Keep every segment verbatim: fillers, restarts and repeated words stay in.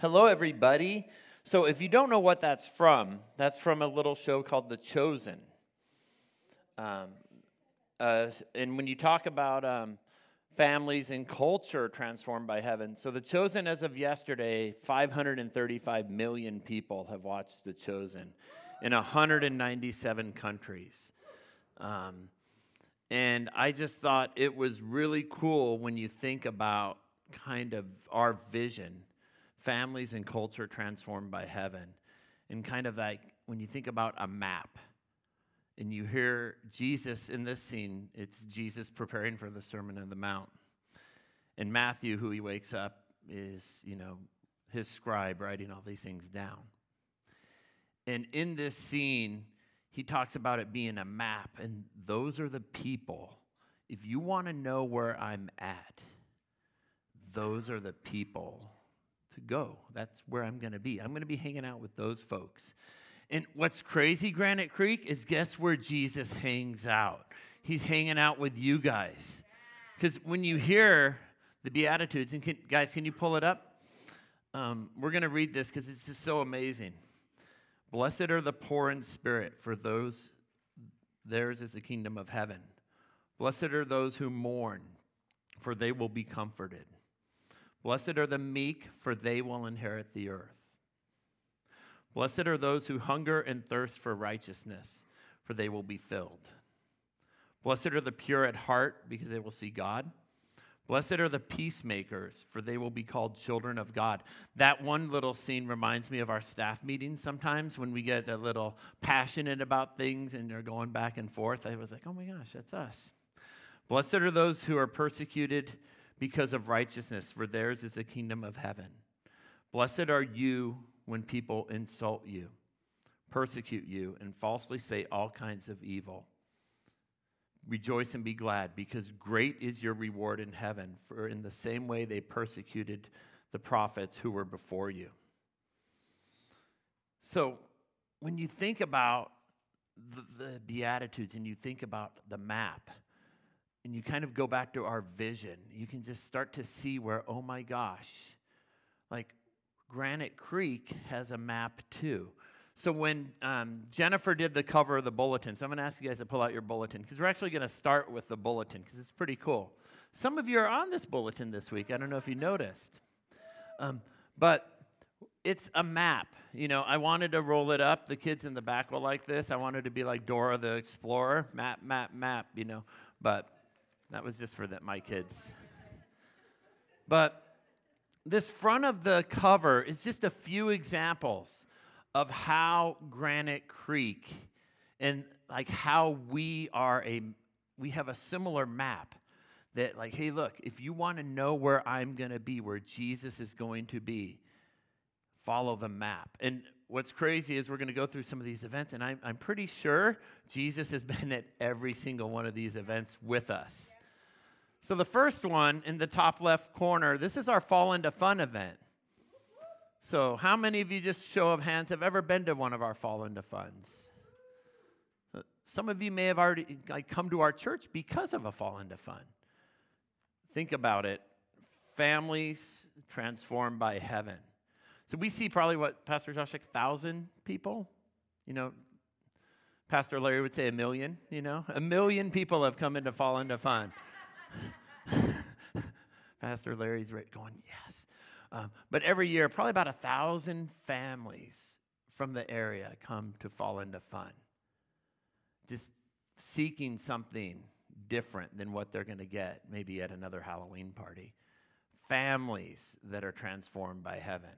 Hello, everybody. So if you don't know what that's from, that's from a little show called The Chosen. Um, uh, and when you talk about um, families and culture transformed by heaven, so The Chosen, as of yesterday, five hundred thirty-five million people have watched The Chosen in one hundred ninety-seven countries. Um, and I just thought it was really cool when you think about kind of our vision, families and culture transformed by heaven, and kind of like when you think about a map and you hear Jesus in this scene, it's Jesus preparing for the Sermon on the Mount. And Matthew, who he wakes up, is, you know, his scribe writing all these things down. And in this scene, he talks about it being a map, and those are the people. If you want to know where I'm at, those are the people to go. That's where I'm going to be. I'm going to be hanging out with those folks. And what's crazy, Granite Creek, is guess where Jesus hangs out? He's hanging out with you guys. Because when you hear the Beatitudes, and can, guys, can you pull it up? Um, we're going to read this because it's just so amazing. Blessed are the poor in spirit, for those, theirs is the kingdom of heaven. Blessed are those who mourn, for they will be comforted. Blessed are the meek, for they will inherit the earth. Blessed are those who hunger and thirst for righteousness, for they will be filled. Blessed are the pure at heart, because they will see God. Blessed are the peacemakers, for they will be called children of God. That one little scene reminds me of our staff meetings sometimes when we get a little passionate about things and they're going back and forth. I was like, oh my gosh, that's us. Blessed are those who are persecuted because of righteousness, for theirs is the kingdom of heaven. Blessed are you when people insult you, persecute you, and falsely say all kinds of evil. Rejoice and be glad, because great is your reward in heaven, for in the same way they persecuted the prophets who were before you. So when you think about the, the Beatitudes and you think about the map, and you kind of go back to our vision, you can just start to see where, oh my gosh, like Granite Creek has a map too. So when um, Jennifer did the cover of the bulletin, so I'm going to ask you guys to pull out your bulletin, because we're actually going to start with the bulletin, because it's pretty cool. Some of you are on this bulletin this week. I don't know if you noticed. Um, but it's a map. You know, I wanted to roll it up. The kids in the back were like this. I wanted to be like Dora the Explorer, map, map, map, you know. But that was just for that, my kids. But this front of the cover is just a few examples of how Granite Creek and like how we are a, we have a similar map that like, hey, look, if you want to know where I'm going to be, where Jesus is going to be, follow the map. And what's crazy is we're going to go through some of these events, and I'm, I'm pretty sure Jesus has been at every single one of these events with us. So the first one in the top left corner, this is our Fall into Fun event. So how many of you, just show of hands, have ever been to one of our Fall into Funs? Some of you may have already like come to our church because of a Fall into Fun. Think about it. Families transformed by heaven. So we see probably, what, Pastor Josh, like one thousand people? You know, Pastor Larry would say a million, you know? A million people have come in to Fall into Fun. Pastor Larry's right going, yes. Um, but every year, probably about a thousand families from the area come to Fall into Fun, just seeking something different than what they're going to get maybe at another Halloween party. Families that are transformed by heaven.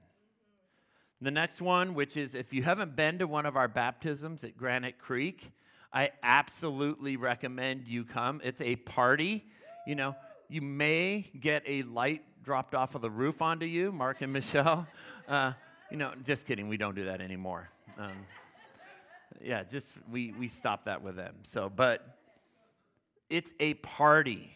The next one, which is if you haven't been to one of our baptisms at Granite Creek, I absolutely recommend you come. It's a party. You know, you may get a light dropped off of the roof onto you, Mark and Michelle. Uh, you know, just kidding. We don't do that anymore. Um, yeah, just we we stopped that with them. So, but it's a party,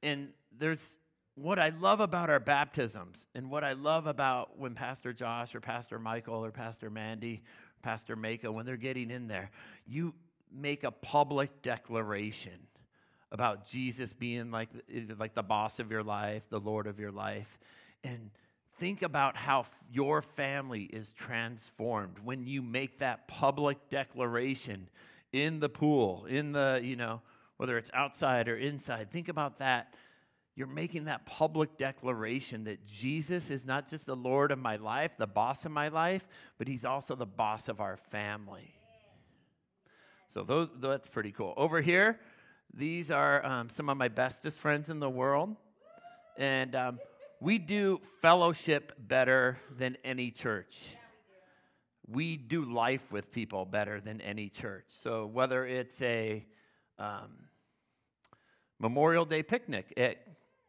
and there's what I love about our baptisms, and what I love about when Pastor Josh or Pastor Michael or Pastor Mandy, Pastor Mako, when they're getting in there, you make a public declaration about Jesus being like, like the boss of your life, the Lord of your life, and Think about how your family is transformed when you make that public declaration in the pool, in the, you know, whether it's outside or inside. Think about that. You're making that public declaration that Jesus is not just the Lord of my life, the boss of my life, but he's also the boss of our family. So those, that's pretty cool. Over here, these are um, some of my bestest friends in the world. And um, we do fellowship better than any church. We do life with people better than any church. So whether it's a um, Memorial Day picnic at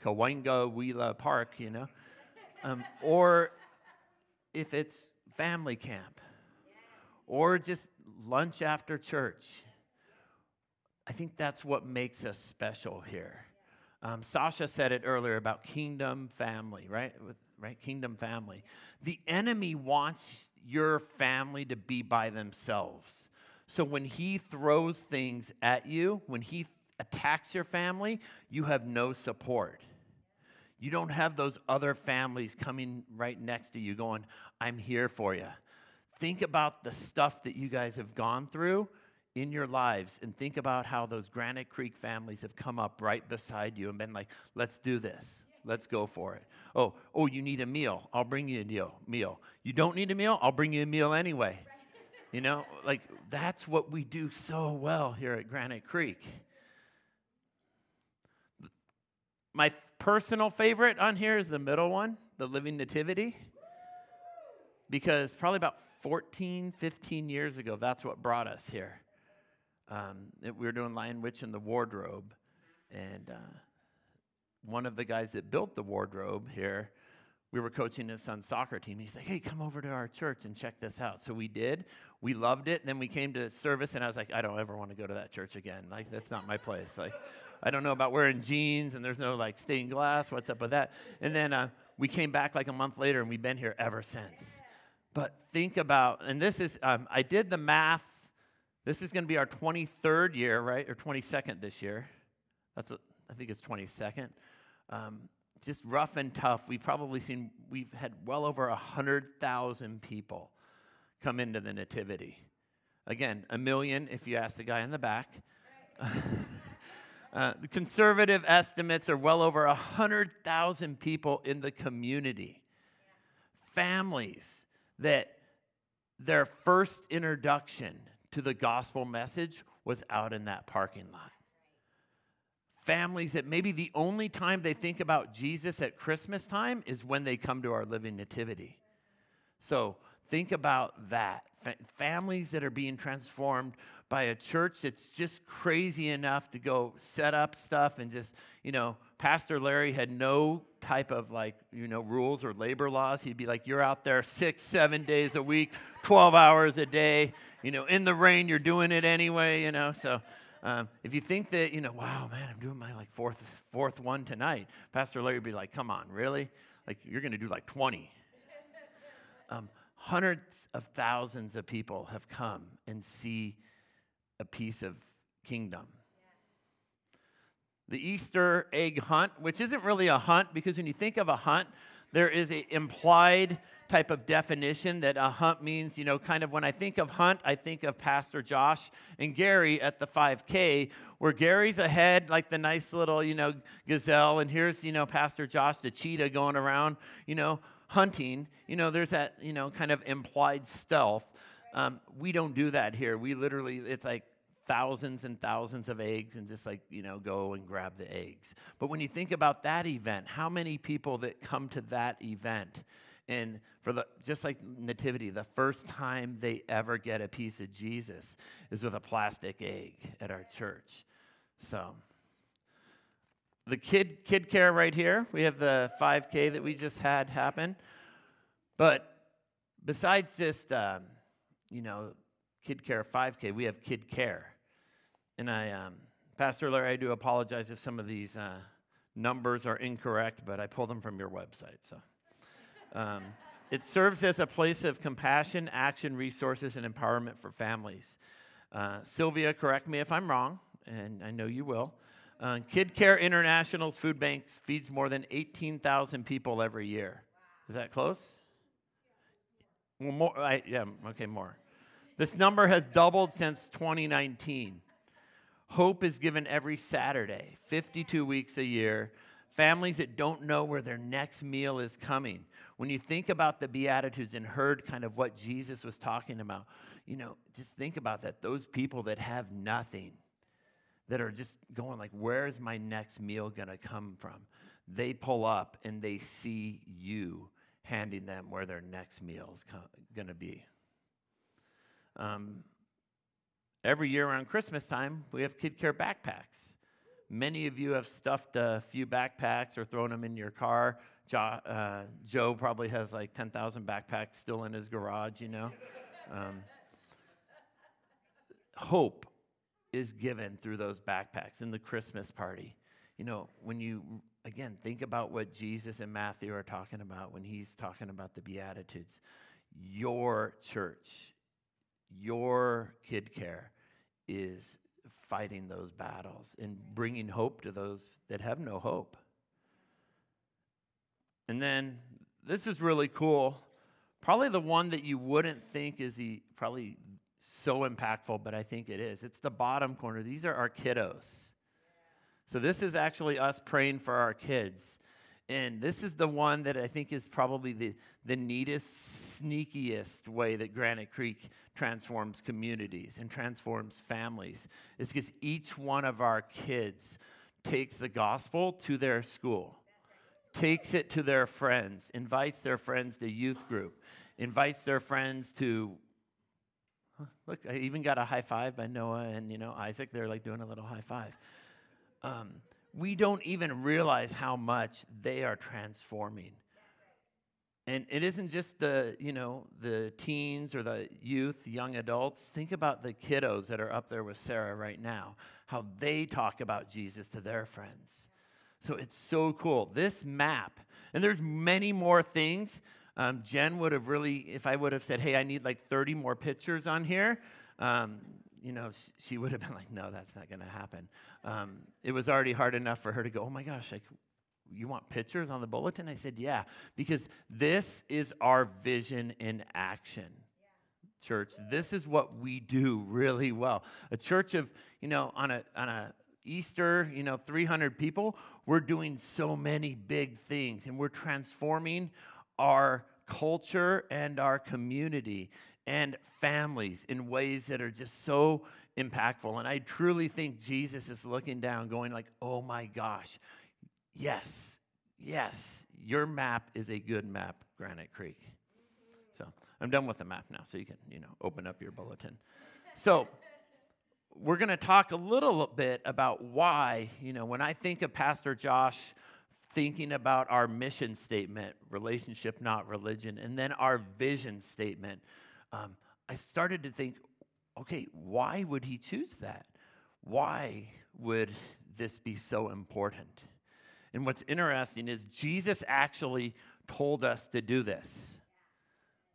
Kawenga Wila Park, you know, um, or if it's family camp, or just lunch after church, I think that's what makes us special here. Um, Sasha said it earlier about kingdom family, right? With, right? Kingdom family. The enemy wants your family to be by themselves. So when he throws things at you, when he th- attacks your family, you have no support. You don't have those other families coming right next to you going, I'm here for you. Think about the stuff that you guys have gone through in your lives, and think about how those Granite Creek families have come up right beside you and been like, let's do this. Let's go for it. Oh, oh, you need a meal. I'll bring you a deal, meal. You don't need a meal? I'll bring you a meal anyway. You know, like that's what we do so well here at Granite Creek. My personal favorite on here is the middle one, the Living Nativity, because probably about fourteen, fifteen years ago, that's what brought us here. Um, it, we were doing Lion, Witch, and the Wardrobe, and uh, one of the guys that built the wardrobe here, we were coaching his son's soccer team, and he's like, hey, come over to our church and check this out. So we did. We loved it. Then we came to service, and I was like, I don't ever want to go to that church again. Like, that's not my place. Like, I don't know about wearing jeans, and there's no, like, stained glass. What's up with that? And then uh, we came back like a month later, and we've been here ever since. But think about, and this is, um, I did the math. This is going to be our twenty-third year, right, or twenty-second this year. That's what, I think it's twenty-second. Um, just rough and tough. We've probably seen, we've had well over one hundred thousand people come into the Nativity. Again, a million if you ask the guy in the back. uh, the conservative estimates are well over one hundred thousand people in the community. Families that their first introduction to the gospel message was out in that parking lot. Families that maybe the only time they think about Jesus at Christmas time is when they come to our Living Nativity. So think about that. Fa- families that are being transformed by a church that's just crazy enough to go set up stuff and just, you know, Pastor Larry had no type of like, you know, rules or labor laws. He'd be like, you're out there six, seven days a week, twelve hours a day, you know, in the rain, you're doing it anyway, you know. So um, if you think that, you know, wow, man, I'm doing my like fourth fourth one tonight, Pastor Larry would be like, come on, really? Like you're going to do like twenty. Um, hundreds of thousands of people have come and see a piece of kingdom. The Easter egg hunt, which isn't really a hunt, because when you think of a hunt, there is an implied type of definition that a hunt means, you know, kind of when I think of hunt, I think of Pastor Josh and Gary at the five K, where Gary's ahead like the nice little, you know, gazelle, and here's, you know, Pastor Josh, the cheetah going around, you know, hunting. You know, there's that, you know, kind of implied stealth. Um, we don't do that here. We literally, it's like thousands and thousands of eggs and just like, you know, go and grab the eggs. But when you think about that event, how many people that come to that event, and for the, just like Nativity, the first time they ever get a piece of Jesus is with a plastic egg at our church. So the kid, kid care right here, we have the five K that we just had happen. But besides just, um, you know, Kid Care five K, we have Kid Care. And I, um, Pastor Larry, I do apologize if some of these uh, numbers are incorrect, but I pulled them from your website. So, um, it serves as a place of compassion, action, resources, and empowerment for families. Uh, Sylvia, correct me if I'm wrong, and I know you will. Uh, Kid Care International's food banks feeds more than eighteen thousand people every year. Is that close? Well, more. I, yeah, okay, more. This number has doubled since twenty nineteen. Hope is given every Saturday, fifty-two weeks a year. Families that don't know where their next meal is coming. When you think about the Beatitudes and heard kind of what Jesus was talking about, you know, just think about that. Those people that have nothing, that are just going like, where's my next meal going to come from? They pull up and they see you handing them where their next meal is com- going to be. Um, every year around Christmas time, we have Kid Care backpacks. Many of you have stuffed a few backpacks or thrown them in your car. Jo- uh, Joe probably has like ten thousand backpacks still in his garage, you know. Um, hope is given through those backpacks in the Christmas party. You know, when you, again, think about what Jesus and Matthew are talking about when he's talking about the Beatitudes. Your church, your Kid Care is fighting those battles and bringing hope to those that have no hope. And then this is really cool. Probably the one that you wouldn't think is the probably so impactful, but I think it is. It's the bottom corner. These are our kiddos. So this is actually us praying for our kids. And this is the one that I think is probably the, the neatest, sneakiest way that Granite Creek transforms communities and transforms families. It's because each one of our kids takes the gospel to their school, takes it to their friends, invites their friends to youth group, invites their friends to, look, I even got a high five by Noah and, you know, Isaac. They're like doing a little high five. Um, We don't even realize how much they are transforming. And it isn't just the, you know, the teens or the youth, young adults. Think about the kiddos that are up there with Sarah right now, how they talk about Jesus to their friends. So it's so cool. This map, and there's many more things. Um, Jen would have really, if I would have said, hey, I need like thirty more pictures on here, um, you know, she would have been like, no, that's not going to happen. Um, it was already hard enough for her to go, oh, my gosh, like, you want pictures on the bulletin? I said, yeah, because this is our vision in action, yeah. Church. This is what we do really well. A church of, you know, on a on a Easter, you know, three hundred people, we're doing so many big things, and we're transforming our culture and our community and families in ways that are just so impactful. And I truly think Jesus is looking down, going like, oh my gosh, yes, yes, your map is a good map, Granite Creek. So I'm done with the map now, so you can, you know, open up your bulletin. So we're going to talk a little bit about why, you know, when I think of Pastor Josh thinking about our mission statement, relationship, not religion, and then our vision statement, Um, I started to think, okay, why would he choose that? Why would this be so important? And what's interesting is Jesus actually told us to do this.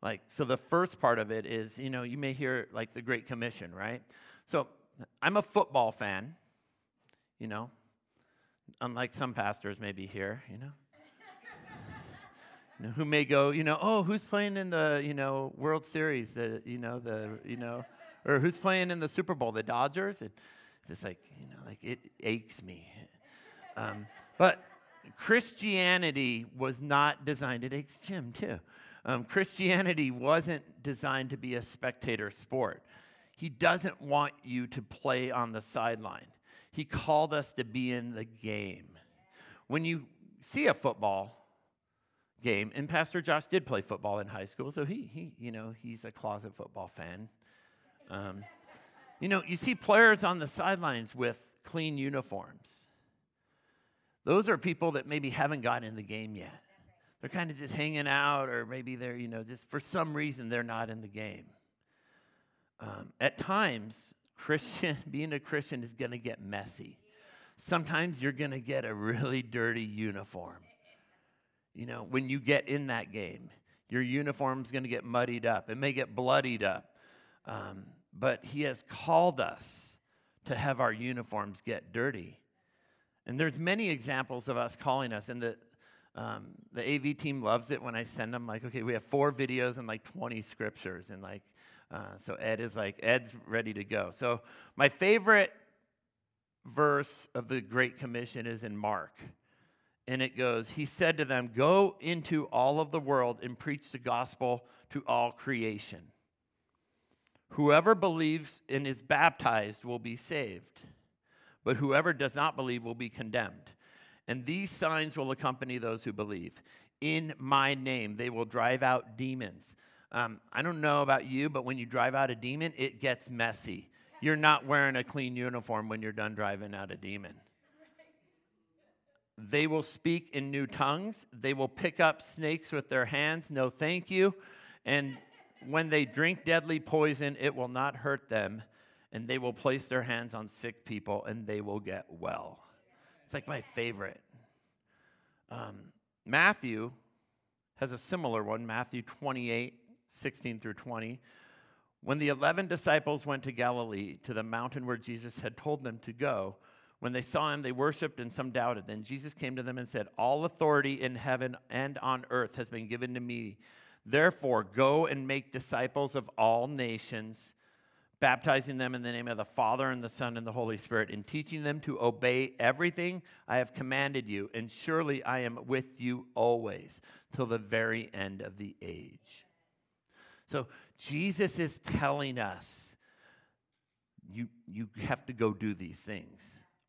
Like, so the first part of it is, you know, you may hear like the Great Commission, right? So I'm a football fan, you know, unlike some pastors maybe here, you know. You know, who may go, you know, oh, who's playing in the, you know, World Series, the, you know, the, you know, or who's playing in the Super Bowl, the Dodgers? And it's just like, you know, like it aches me. Um, but Christianity was not designed, it aches Jim too. Um, Christianity wasn't designed to be a spectator sport. He doesn't want you to play on the sideline. He called us to be in the game. When you see a football game, and Pastor Josh did play football in high school, so he, he you know, he's a closet football fan. Um, you know, you see players on the sidelines with clean uniforms. Those are people that maybe haven't gotten in the game yet. They're kind of just hanging out, or maybe they're, you know, just for some reason they're not in the game. Um, at times, Christian being a Christian is going to get messy. Sometimes you're going to get a really dirty uniform. You know, when you get in that game, your uniform's going to get muddied up. It may get bloodied up. Um, but he has called us to have our uniforms get dirty. And there's many examples of us calling us. And the Um, the A V team loves it when I send them, like, okay, we have four videos and, like, twenty scriptures. And, like, uh, so Ed is, like, Ed's ready to go. So my favorite verse of the Great Commission is in Mark. And it goes, he said to them, go into all of the world and preach the gospel to all creation. Whoever believes and is baptized will be saved, but whoever does not believe will be condemned. And these signs will accompany those who believe. In my name, they will drive out demons. Um, I don't know about you, but when you drive out a demon, it gets messy. You're not wearing a clean uniform when you're done driving out a demon. They will speak in new tongues. They will pick up snakes with their hands. No, thank you. And when they drink deadly poison, it will not hurt them. And they will place their hands on sick people, and they will get well. It's like my favorite. Um, Matthew has a similar one, Matthew twenty-eight, sixteen through twenty. When the eleven disciples went to Galilee, to the mountain where Jesus had told them to go, when they saw him, they worshiped and some doubted. Then Jesus came to them and said, all authority in heaven and on earth has been given to me. Therefore, go and make disciples of all nations, baptizing them in the name of the Father and the Son and the Holy Spirit, and teaching them to obey everything I have commanded you. And surely I am with you always till the very end of the age. So Jesus is telling us, you, you have to go do these things.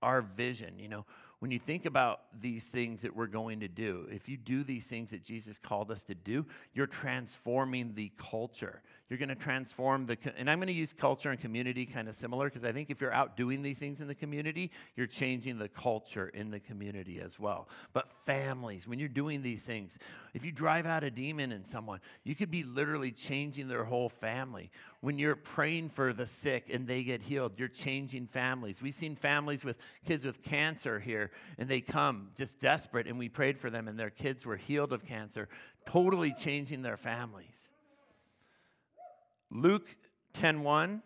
Our vision, you know, when you think about these things that we're going to do, if you do these things that Jesus called us to do, you're transforming the culture. You're going to transform the, and I'm going to use culture and community kind of similar, because I think if you're out doing these things in the community, you're changing the culture in the community as well. But families, when you're doing these things, if you drive out a demon in someone, you could be literally changing their whole family. When you're praying for the sick and they get healed, you're changing families. We've seen families with kids with cancer here, and they come just desperate, and we prayed for them, and their kids were healed of cancer, totally changing their families. Luke ten one,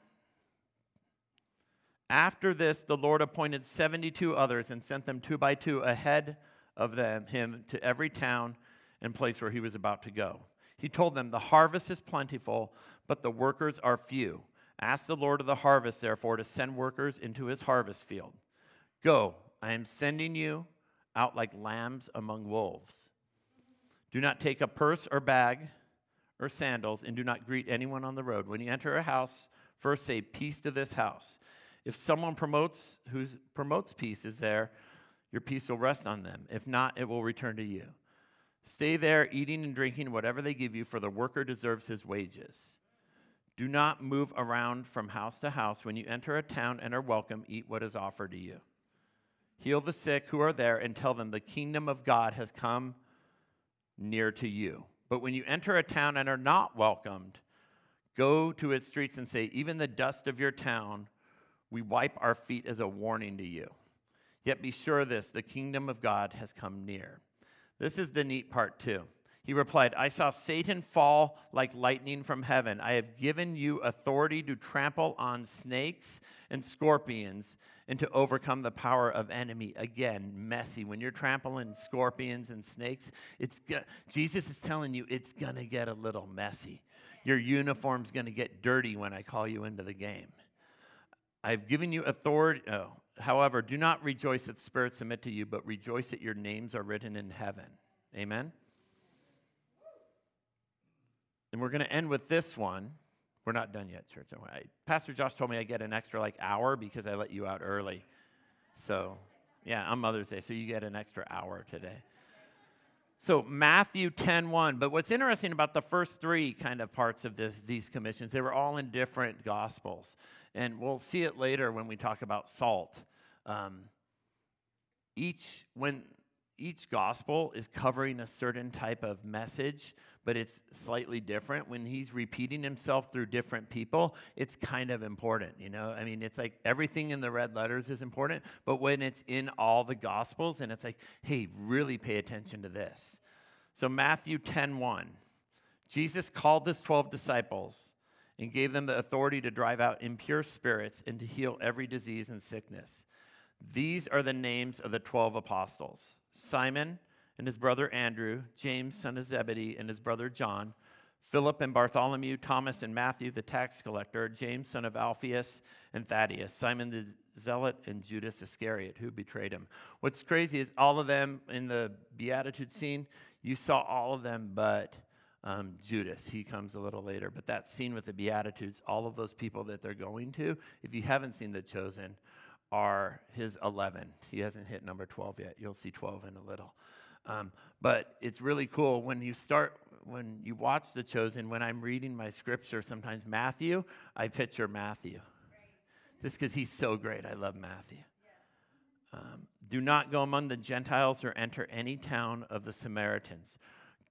after this, the Lord appointed seventy-two others and sent them two by two ahead of them, him to every town and place where he was about to go. He told them, the harvest is plentiful, but the workers are few. Ask the Lord of the harvest, therefore, to send workers into his harvest field. Go, I am sending you out like lambs among wolves. Do not take a purse or bag or sandals, and do not greet anyone on the road. When you enter a house, first say, peace to this house. If someone promotes who promotes peace is there, your peace will rest on them. If not, it will return to you. Stay there, eating and drinking whatever they give you, for the worker deserves his wages. Do not move around from house to house. When you enter a town and are welcome, eat what is offered to you. Heal the sick who are there and tell them the kingdom of God has come near to you. But when you enter a town and are not welcomed, go to its streets and say, even the dust of your town, we wipe our feet as a warning to you. Yet be sure of this, the kingdom of God has come near. This is the neat part too. He replied, I saw Satan fall like lightning from heaven. I have given you authority to trample on snakes and scorpions and to overcome the power of enemy. Again, messy. When you're trampling scorpions and snakes, it's go- Jesus is telling you it's going to get a little messy. Your uniform's going to get dirty when I call you into the game. I've given you authority. Oh, however, do not rejoice that spirits submit to you, but rejoice that your names are written in heaven. Amen? And we're going to end with this one. We're not done yet, church. I, Pastor Josh told me I get an extra like hour because I let you out early. So, yeah, on Mother's Day, so you get an extra hour today. So Matthew ten one. But what's interesting about the first three kind of parts of this, these commissions, they were all in different gospels. And we'll see it later when we talk about salt. Um, each when each gospel is covering a certain type of message, but it's slightly different. When he's repeating himself through different people, it's kind of important, you know? I mean, it's like everything in the red letters is important, but when it's in all the Gospels, and it's like, hey, really pay attention to this. So Matthew ten one, Jesus called his twelve disciples and gave them the authority to drive out impure spirits and to heal every disease and sickness. These are the names of the twelve apostles: Simon and his brother Andrew, James, son of Zebedee, and his brother John, Philip and Bartholomew, Thomas and Matthew, the tax collector, James, son of Alphaeus, and Thaddeus, Simon the Zealot, and Judas Iscariot, who betrayed him. What's crazy is all of them in the Beatitude scene, you saw all of them but um, Judas. He comes a little later. But that scene with the Beatitudes, all of those people that they're going to, if you haven't seen The Chosen, are his eleven. He hasn't hit number twelve yet. You'll see twelve in a little. Um, but it's really cool when you start, when you watch The Chosen, when I'm reading my scripture, sometimes Matthew, I picture Matthew. Just because he's so great. I love Matthew. Um, do not go among the Gentiles or enter any town of the Samaritans.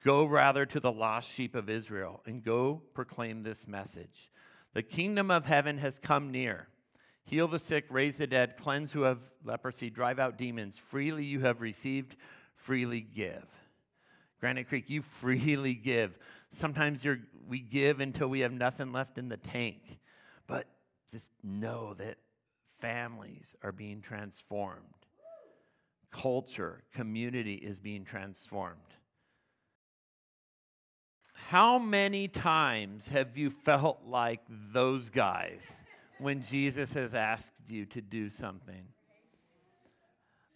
Go rather to the lost sheep of Israel and go proclaim this message. The kingdom of heaven has come near. Heal the sick, raise the dead, cleanse who have leprosy, drive out demons. Freely you have received, freely give. Granite Creek, you freely give. Sometimes you're, we give until we have nothing left in the tank. But just know that families are being transformed. Culture, community is being transformed. How many times have you felt like those guys when Jesus has asked you to do something?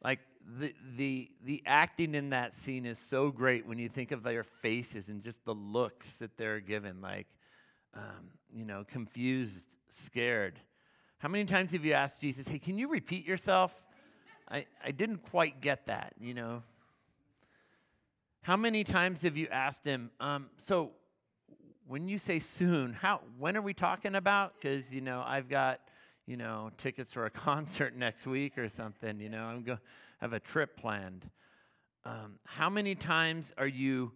Like the the the acting in that scene is so great when you think of their faces and just the looks that they're given, like, um, you know, confused, scared. How many times have you asked Jesus, hey, can you repeat yourself? I, I didn't quite get that, you know. How many times have you asked him, um, so when you say soon, how when are we talking about? Because, you know, I've got, you know, tickets for a concert next week or something, you know. I'm go have a trip planned. Um, how many times are you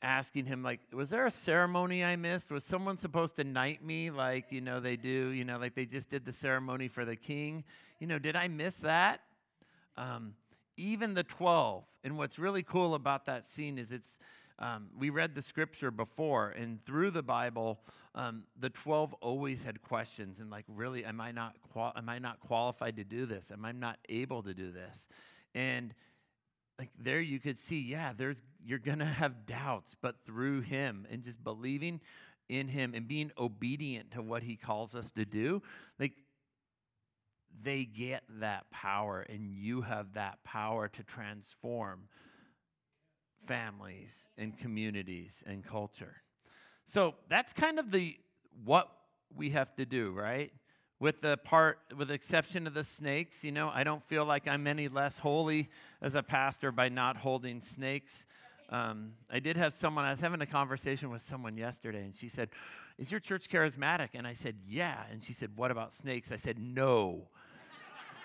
asking him, like, was there a ceremony I missed? Was someone supposed to knight me like, you know, they do, you know, like they just did the ceremony for the king? You know, did I miss that? Um, even the twelve, and what's really cool about that scene is it's, um, we read the scripture before, and through the Bible, um, the twelve always had questions, and like, really, am I not qual- am I not qualified to do this? Am I not able to do this? And like there you could see, yeah, there's you're going to have doubts, but through him and just believing in him and being obedient to what he calls us to do, like they get that power, and you have that power to transform families and communities and culture. So that's kind of the what we have to do, right? With the part, with the exception of the snakes, you know, I don't feel like I'm any less holy as a pastor by not holding snakes. Um, I did have someone, I was having a conversation with someone yesterday, and she said, is your church charismatic? And I said, yeah. And she said, what about snakes? I said, no.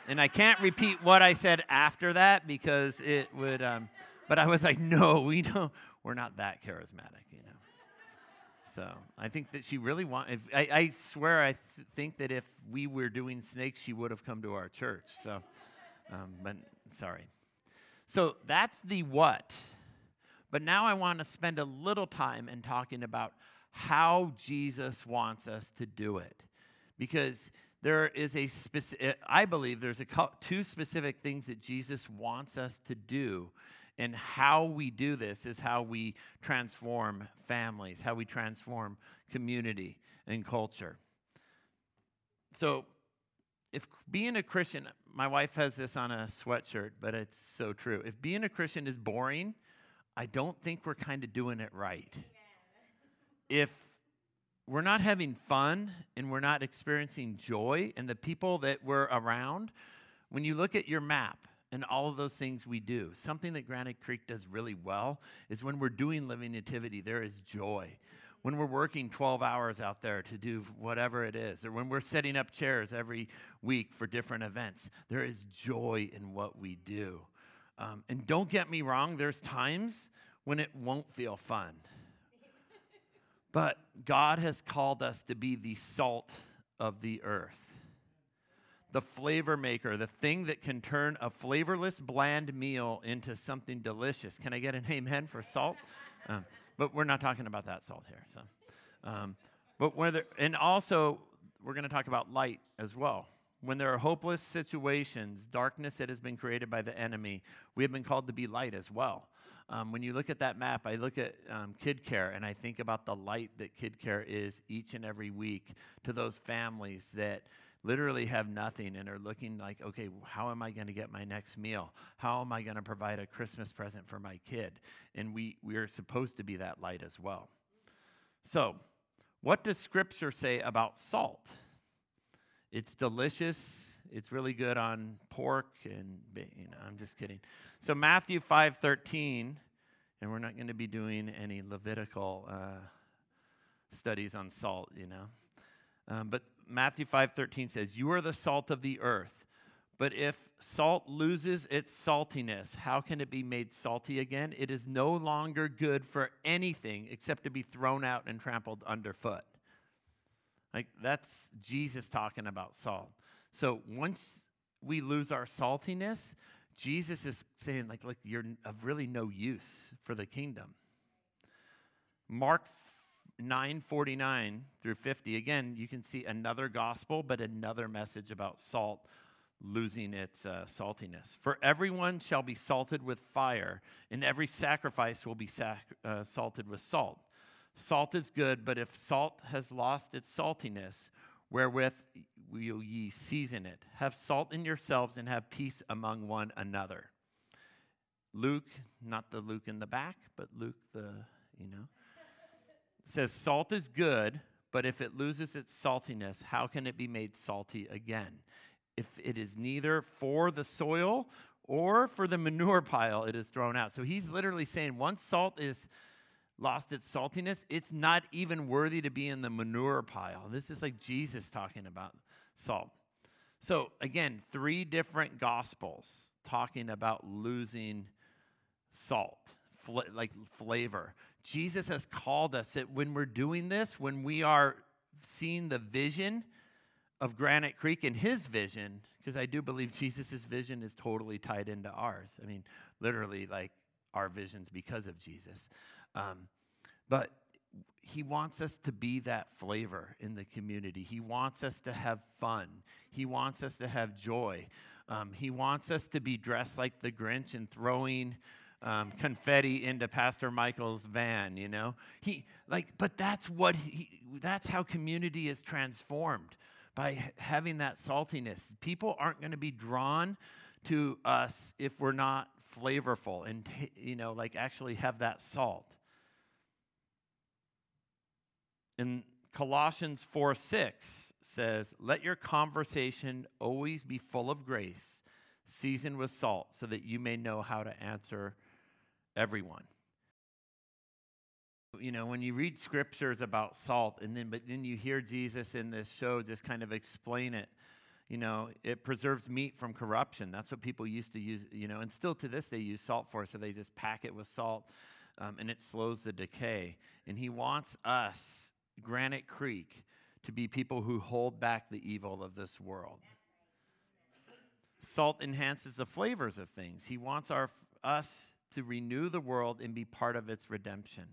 And I can't repeat what I said after that because it would, um, but I was like, no, we don't, we're not that charismatic, you know. So I think that she really wanted, I, I swear I th- think that if we were doing snakes, she would have come to our church. So, um, but sorry. So that's the what. But now I want to spend a little time in talking about how Jesus wants us to do it. Because there is a specific, I believe there's a co- two specific things that Jesus wants us to do. And how we do this is how we transform families, how we transform community and culture. So if being a Christian, my wife has this on a sweatshirt, but it's so true. If being a Christian is boring, I don't think we're kind of doing it right. Yeah. If we're not having fun and we're not experiencing joy and the people that we're around, when you look at your map, and all of those things we do. Something that Granite Creek does really well is when we're doing Living Nativity, there is joy. When we're working twelve hours out there to do whatever it is, or when we're setting up chairs every week for different events, there is joy in what we do. Um, and don't get me wrong, there's times when it won't feel fun. But God has called us to be the salt of the earth. The flavor maker, the thing that can turn a flavorless, bland meal into something delicious. Can I get an amen for salt? Um, but we're not talking about that salt here. So, um, but whether, and also, we're going to talk about light as well. When there are hopeless situations, darkness that has been created by the enemy, we have been called to be light as well. Um, when you look at that map, I look at um, Kid Care, and I think about the light that Kid Care is each and every week to those families that literally have nothing and are looking like, okay, how am I going to get my next meal? How am I going to provide a Christmas present for my kid? And we, we are supposed to be that light as well. So, what does Scripture say about salt? It's delicious. It's really good on pork and, you know, I'm just kidding. So Matthew five thirteen, and we're not going to be doing any Levitical uh, studies on salt, you know. Um, but Matthew five thirteen says, "You are the salt of the earth. But if salt loses its saltiness, how can it be made salty again? It is no longer good for anything except to be thrown out and trampled underfoot." Like, that's Jesus talking about salt. So once we lose our saltiness, Jesus is saying, like, look, you're of really no use for the kingdom. Mark nine forty-nine through fifty. Again, you can see another gospel, but another message about salt losing its uh, saltiness. "For everyone shall be salted with fire, and every sacrifice will be sac- uh, salted with salt. Salt is good, but if salt has lost its saltiness, wherewith will ye season it? Have salt in yourselves and have peace among one another." Luke, not the Luke in the back, but Luke the, you know, says salt is good, but if it loses its saltiness, how can it be made salty again? If it is neither for the soil or for the manure pile, it is thrown out. So he's literally saying once salt is lost its saltiness, it's not even worthy to be in the manure pile. This is like Jesus talking about salt. So again, three different gospels talking about losing salt, fl- like flavor. Jesus has called us that when we're doing this, when we are seeing the vision of Granite Creek and his vision, because I do believe Jesus' vision is totally tied into ours. I mean, literally, like, our visions because of Jesus. Um, but he wants us to be that flavor in the community. He wants us to have fun. He wants us to have joy. Um, he wants us to be dressed like the Grinch and throwing um, confetti into Pastor Michael's van, you know? He like, but that's what he, that's how community is transformed, by having that saltiness. People aren't going to be drawn to us if we're not flavorful and, you know, like actually have that salt. In Colossians four six says, "Let your conversation always be full of grace, seasoned with salt, so that you may know how to answer everyone." You know, when you read scriptures about salt, and then but then you hear Jesus in this show just kind of explain it. You know, it preserves meat from corruption. That's what people used to use, you know, and still to this they use salt for. So they just pack it with salt, um, and it slows the decay. And he wants us, Granite Creek, to be people who hold back the evil of this world. Salt enhances the flavors of things. He wants our us to renew the world and be part of its redemption.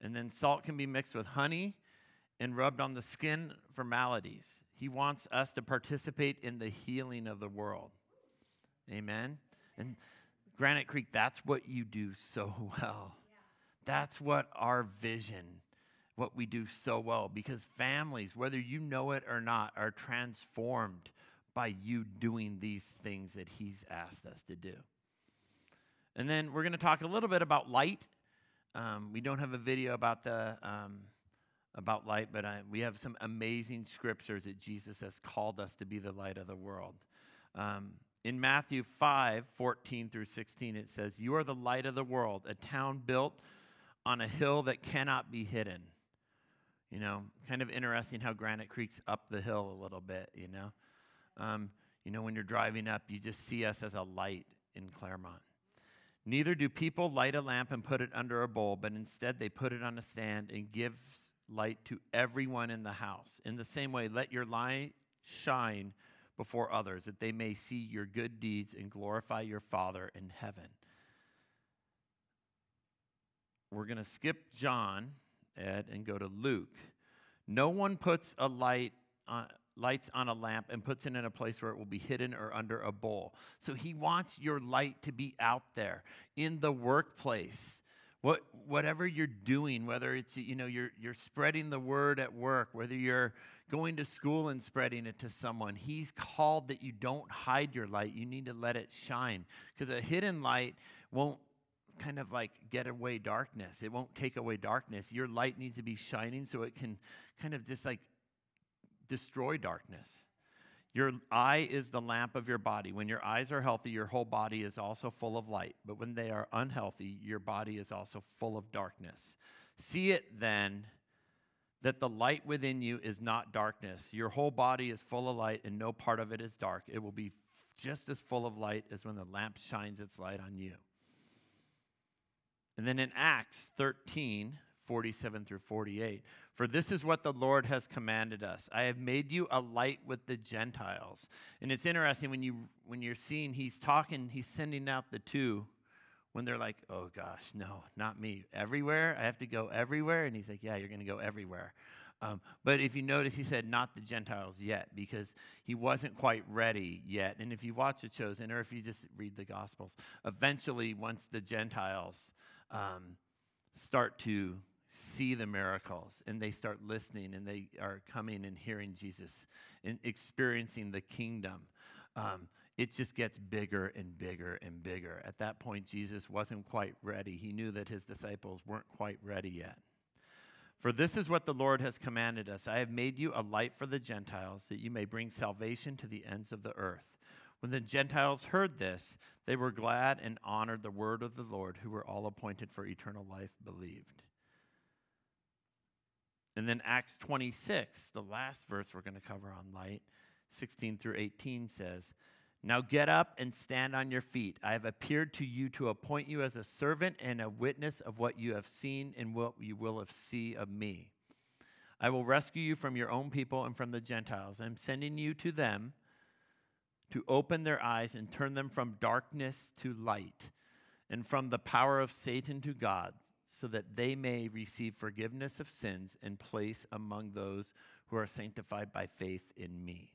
And then salt can be mixed with honey and rubbed on the skin for maladies. He wants us to participate in the healing of the world. Amen? And Granite Creek, that's what you do so well. That's what our vision, what we do so well. Because families, whether you know it or not, are transformed by you doing these things that he's asked us to do. And then we're going to talk a little bit about light. Um, we don't have a video about the... Um, about light, but I, we have some amazing scriptures that Jesus has called us to be the light of the world. Um, in Matthew five fourteen through sixteen, it says, "You are the light of the world, a town built on a hill that cannot be hidden." You know, kind of interesting how Granite Creek's up the hill a little bit, you know. Um, you know, when you're driving up, you just see us as a light in Claremont. "Neither do people light a lamp and put it under a bowl, but instead they put it on a stand and give light to everyone in the house. In the same way, let your light shine before others, that they may see your good deeds and glorify your Father in heaven." We're going to skip John, Ed, and go to Luke. "No one puts a light on, lights on a lamp and puts it in a place where it will be hidden or under a bowl. So he wants your light to be out there in the workplace. What whatever you're doing, whether it's, you know, you're you're spreading the word at work, whether you're going to school and spreading it to someone, he's called that you don't hide your light. You need to let it shine, because a hidden light won't kind of like get away darkness. It won't take away darkness. Your light needs to be shining so it can kind of just like destroy darkness. Your eye is the lamp of your body. When your eyes are healthy, your whole body is also full of light. But when they are unhealthy, your body is also full of darkness. See it then, that the light within you is not darkness. Your whole body is full of light, and no part of it is dark. It will be just as full of light as when the lamp shines its light on you. And then in Acts thirteen, forty-seven through forty-eight, for this is what the Lord has commanded us. I have made you a light with the Gentiles. And it's interesting when, you, when you're seeing, he's talking, he's sending out the two when they're like, oh gosh, no, not me. Everywhere? I have to go everywhere? And he's like, yeah, you're going to go everywhere. Um, but if you notice, he said, not the Gentiles yet, because he wasn't quite ready yet. And if you watch The Chosen, or if you just read the Gospels, eventually once the Gentiles Um, start to see the miracles, and they start listening, and they are coming and hearing Jesus and experiencing the kingdom. Um, it just gets bigger and bigger and bigger. At that point, Jesus wasn't quite ready. He knew that his disciples weren't quite ready yet. For this is what the Lord has commanded us. I have made you a light for the Gentiles, that you may bring salvation to the ends of the earth. When the Gentiles heard this, they were glad and honored the word of the Lord, who were all appointed for eternal life, believed. And then Acts twenty-six, the last verse we're going to cover on light, sixteen through eighteen says, now get up and stand on your feet. I have appeared to you to appoint you as a servant and a witness of what you have seen and what you will have seen of me. I will rescue you from your own people and from the Gentiles. I am sending you to them, to open their eyes and turn them from darkness to light, and from the power of Satan to God, so that they may receive forgiveness of sins and place among those who are sanctified by faith in me.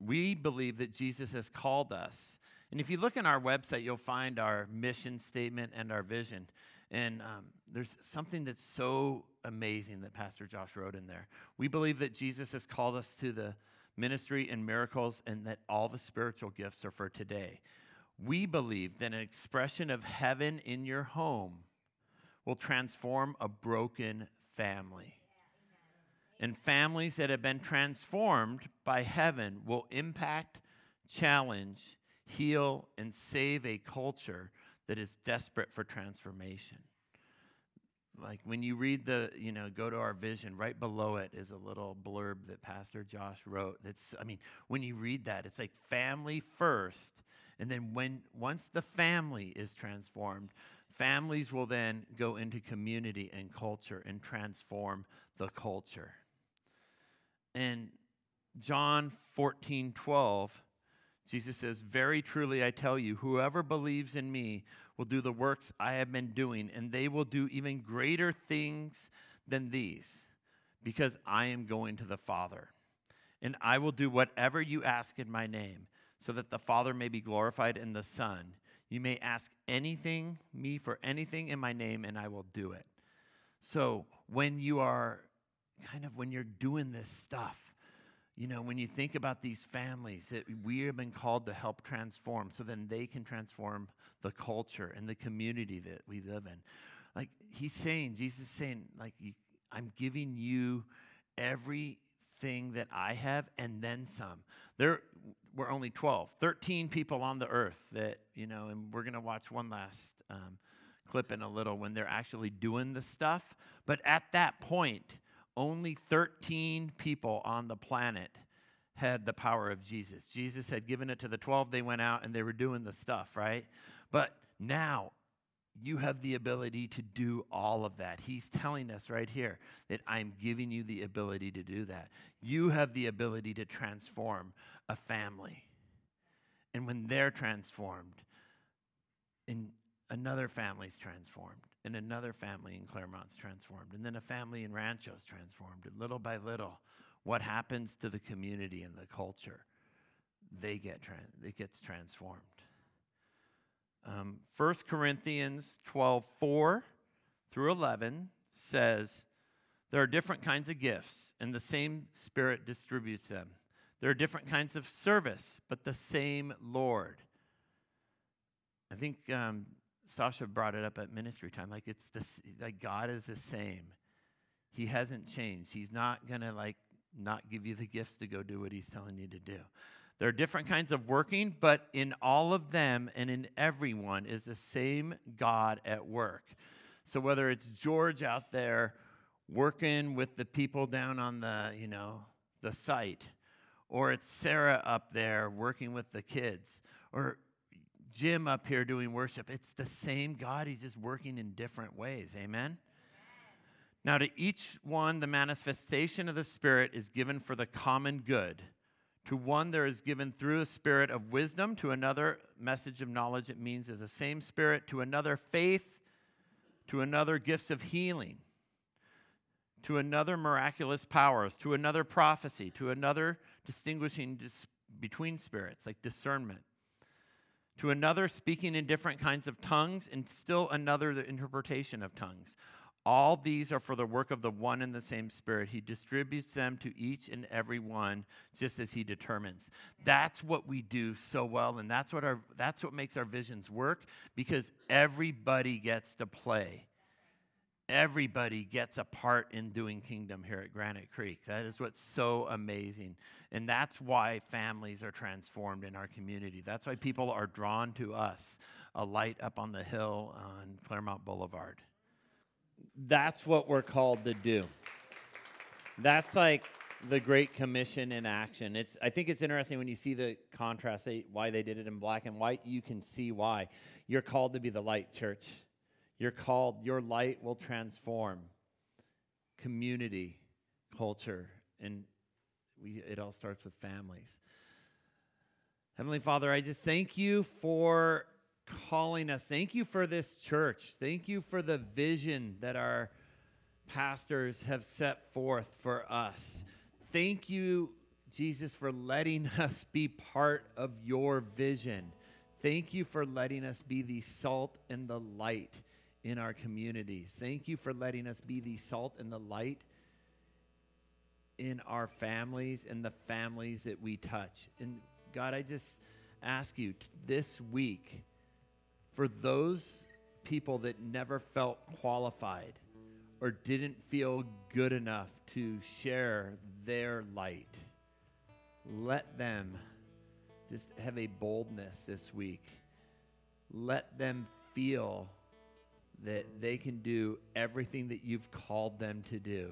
We believe that Jesus has called us. And if you look on our website, you'll find our mission statement and our vision. And um, there's something that's so amazing that Pastor Josh wrote in there. We believe that Jesus has called us to the ministry and miracles, and that all the spiritual gifts are for today. We believe that an expression of heaven in your home will transform a broken family. And families that have been transformed by heaven will impact, challenge, heal, and save a culture that is desperate for transformation. Like when you read the, you know, go to our vision, right below it is a little blurb that Pastor Josh wrote. That's, I mean, when you read that, it's like family first. And then when once the family is transformed, families will then go into community and culture and transform the culture. And John fourteen twelve, Jesus says, very truly I tell you, whoever believes in me will do the works I have been doing, and they will do even greater things than these, because I am going to the Father. And I will do whatever you ask in my name, so that the Father may be glorified in the Son. You may ask anything, me for anything in my name, and I will do it. So when you are kind of, when you're doing this stuff, you know, when you think about these families that we have been called to help transform, so then they can transform the culture and the community that we live in. Like he's saying, Jesus is saying, like, I'm giving you everything that I have and then some. There were only twelve, thirteen people on the earth that, you know, and we're going to watch one last um, clip in a little when they're actually doing the stuff. But at that point, only thirteen people on the planet had the power of Jesus. Jesus had given it to the twelve. They went out and they were doing the stuff, right? But now you have the ability to do all of that. He's telling us right here that I'm giving you the ability to do that. You have the ability to transform a family. And when they're transformed, and another family's transformed, and another family in Claremont's transformed, and then a family in Rancho's transformed. And little by little, what happens to the community and the culture, they get trans- it gets transformed. Um, First Corinthians twelve, four through eleven says, there are different kinds of gifts, and the same Spirit distributes them. There are different kinds of service, but the same Lord. I think um, Sasha brought it up at ministry time. Like it's the, like God is the same. He hasn't changed. He's not gonna like not give you the gifts to go do what He's telling you to do. There are different kinds of working, but in all of them and in everyone is the same God at work. So whether it's George out there working with the people down on the, you know, the site, or it's Sarah up there working with the kids, or Jim up here doing worship, it's the same God. He's just working in different ways. Amen? Now to each one, the manifestation of the Spirit is given for the common good. To one, there is given through a spirit of wisdom. To another, message of knowledge, it means of the same Spirit. To another, faith. To another, gifts of healing. To another, miraculous powers. To another, prophecy. To another, distinguishing dis- between spirits, like discernment. To another, speaking in different kinds of tongues. And still another, the interpretation of tongues. All these are for the work of the one and the same Spirit. He distributes them to each and every one just as He determines. That's what we do so well, and that's what our that's what makes our visions work, because everybody gets to play. Everybody gets a part in doing kingdom here at Granite Creek. That is what's so amazing. And that's why families are transformed in our community. That's why people are drawn to us, a light up on the hill on Claremont Boulevard. That's what we're called to do. That's like the Great Commission in action. It's I think it's interesting when you see the contrast, they, why they did it in black and white, you can see why. You're called to be the light, church. You're called, your light will transform community, culture, and we, it all starts with families. Heavenly Father, I just thank you for calling us. Thank you for this church. Thank you for the vision that our pastors have set forth for us. Thank you, Jesus, for letting us be part of your vision. Thank you for letting us be the salt and the light in our communities. Thank you for letting us be the salt and the light in our families and the families that we touch. And God, I just ask you t- this week, for those people that never felt qualified or didn't feel good enough to share their light, let them just have a boldness this week. Let them feel that they can do everything that you've called them to do.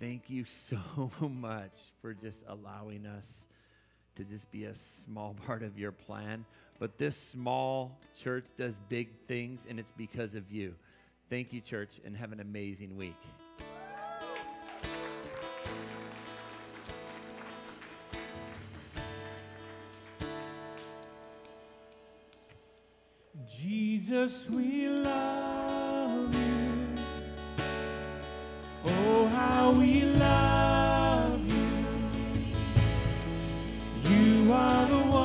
Thank you so much for just allowing us to just be a small part of your plan. But this small church does big things, and it's because of you. Thank you, church, and have an amazing week. Jesus, we love you. Oh, how we love you. Hearts adore.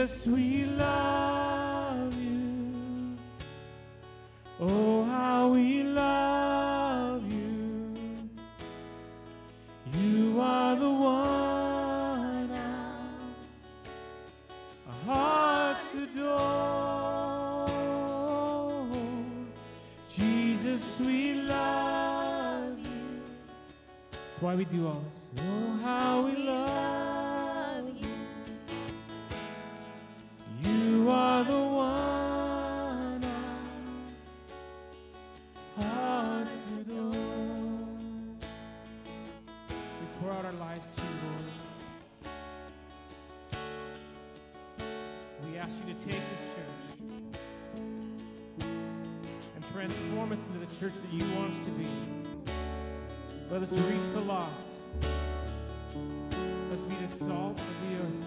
Jesus, we love you. Oh, how we love you. You are the one our hearts adore. Jesus, we love you. That's why we do all this. Oh, how we love you. You are the one our hearts adore. We pour out our lives to you, Lord. We ask you to take this church and transform us into the church that you want us to be. Let us reach the lost. Let's be the salt of the earth.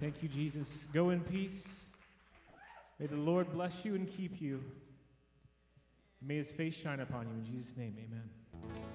Thank you, Jesus. Go in peace. May the Lord bless you and keep you. May his face shine upon you. In Jesus' name, amen.